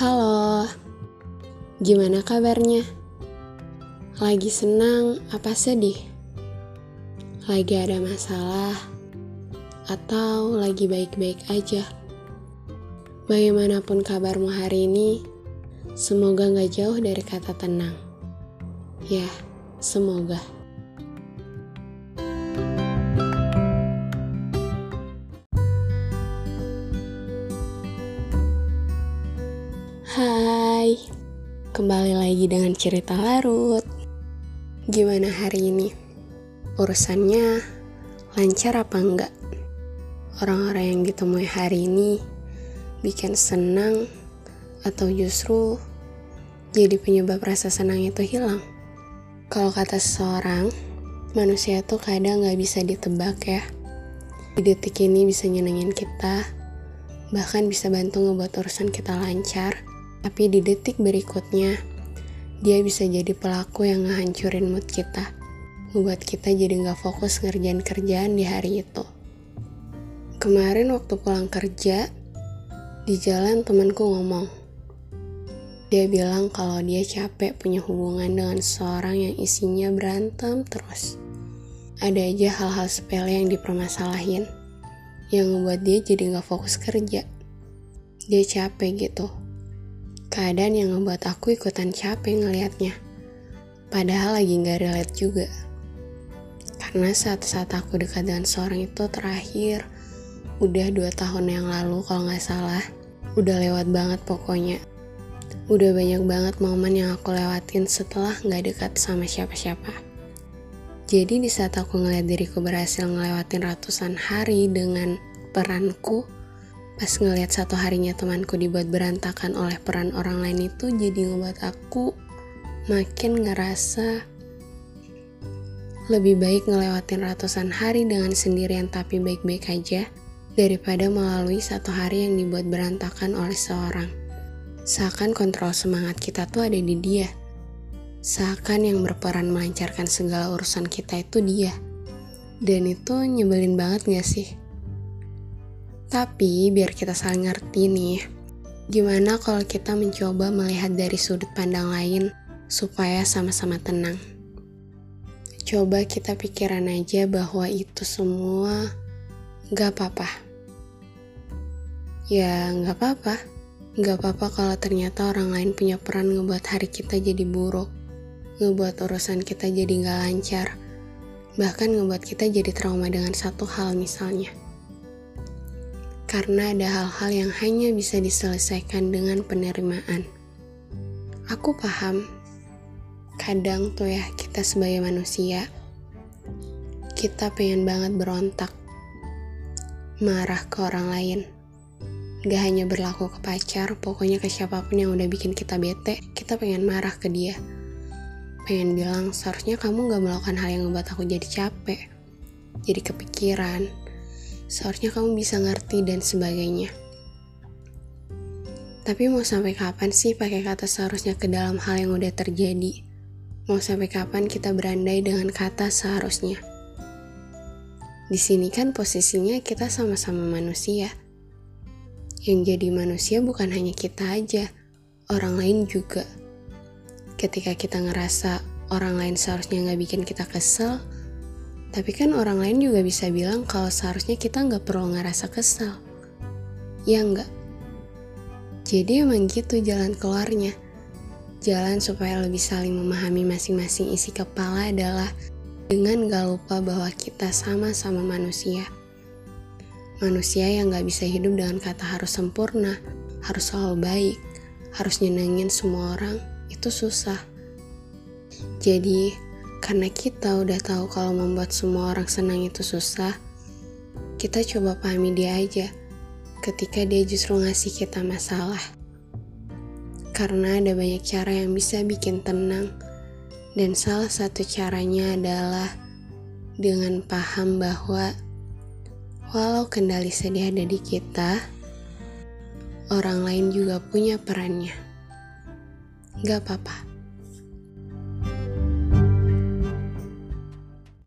Halo, gimana kabarnya? Lagi senang apa sedih? Lagi ada masalah? Atau lagi baik-baik aja? Bagaimanapun kabarmu hari ini, semoga gak jauh dari kata tenang. Ya, semoga. Hai, kembali lagi dengan cerita larut. Gimana hari ini? Urusannya lancar apa enggak? Orang-orang yang ditemui hari ini bikin senang atau justru jadi penyebab rasa senang itu hilang? Kalau kata seseorang, manusia tuh kadang gak bisa ditebak ya. Di detik ini bisa nyenengin kita, bahkan bisa bantu ngebuat urusan kita lancar. Tapi di detik berikutnya, dia bisa jadi pelaku yang ngehancurin mood kita, ngebuat kita jadi gak fokus ngerjain kerjaan di hari itu. Kemarin waktu pulang kerja, di jalan temanku ngomong. Dia bilang kalau dia capek punya hubungan dengan seseorang yang isinya berantem terus. Ada aja hal-hal sepele yang dipermasalahin, yang ngebuat dia jadi gak fokus kerja. Dia capek gitu. Keadaan yang ngebuat aku ikutan capek ngelihatnya, padahal lagi gak relate juga. Karena saat-saat aku dekat dengan seorang itu terakhir, udah 2 tahun yang lalu kalau gak salah, udah lewat banget pokoknya. Udah banyak banget momen yang aku lewatin setelah gak dekat sama siapa-siapa. Jadi di saat aku ngeliat diriku berhasil ngelewatin ratusan hari dengan peranku, pas ngelihat satu harinya temanku dibuat berantakan oleh peran orang lain, itu jadi ngebuat aku makin ngerasa lebih baik ngelewatin ratusan hari dengan sendirian tapi baik-baik aja, daripada melalui satu hari yang dibuat berantakan oleh seorang. Seakan kontrol semangat kita tuh ada di dia. Seakan yang berperan melancarkan segala urusan kita itu dia. Dan itu nyebelin banget gak sih? Tapi biar kita saling ngerti nih, gimana kalau kita mencoba melihat dari sudut pandang lain supaya sama-sama tenang. Coba kita pikiran aja bahwa itu semua gak apa-apa. Ya gak apa-apa. Gak apa-apa kalau ternyata orang lain punya peran ngebuat hari kita jadi buruk, ngebuat urusan kita jadi gak lancar, bahkan ngebuat kita jadi trauma dengan satu hal misalnya. Karena ada hal-hal yang hanya bisa diselesaikan dengan penerimaan. Aku paham, kadang tuh ya kita sebagai manusia, kita pengen banget berontak, marah ke orang lain. Gak hanya berlaku ke pacar, pokoknya ke siapapun yang udah bikin kita bete, kita pengen marah ke dia. Pengen bilang, seharusnya kamu gak melakukan hal yang ngebuat aku jadi capek, jadi kepikiran. Seharusnya kamu bisa ngerti dan sebagainya. Tapi mau sampai kapan sih pakai kata seharusnya ke dalam hal yang udah terjadi? Mau sampai kapan kita berandai dengan kata seharusnya? Di sini kan posisinya kita sama-sama manusia. Yang jadi manusia bukan hanya kita aja, orang lain juga. Ketika kita ngerasa orang lain seharusnya gak bikin kita kesel, tapi kan orang lain juga bisa bilang kalau seharusnya kita gak perlu ngerasa kesal. Ya enggak? Jadi emang gitu jalan keluarnya. Jalan supaya lebih saling memahami masing-masing isi kepala adalah dengan gak lupa bahwa kita sama-sama manusia. Manusia yang gak bisa hidup dengan kata harus sempurna, harus selalu baik, harus nyenengin semua orang, itu susah. Jadi karena kita udah tahu kalau membuat semua orang senang itu susah, kita coba pahami dia aja ketika dia justru ngasih kita masalah. Karena ada banyak cara yang bisa bikin tenang, dan salah satu caranya adalah dengan paham bahwa walau kendali sedih ada di kita, orang lain juga punya perannya. Gak apa-apa.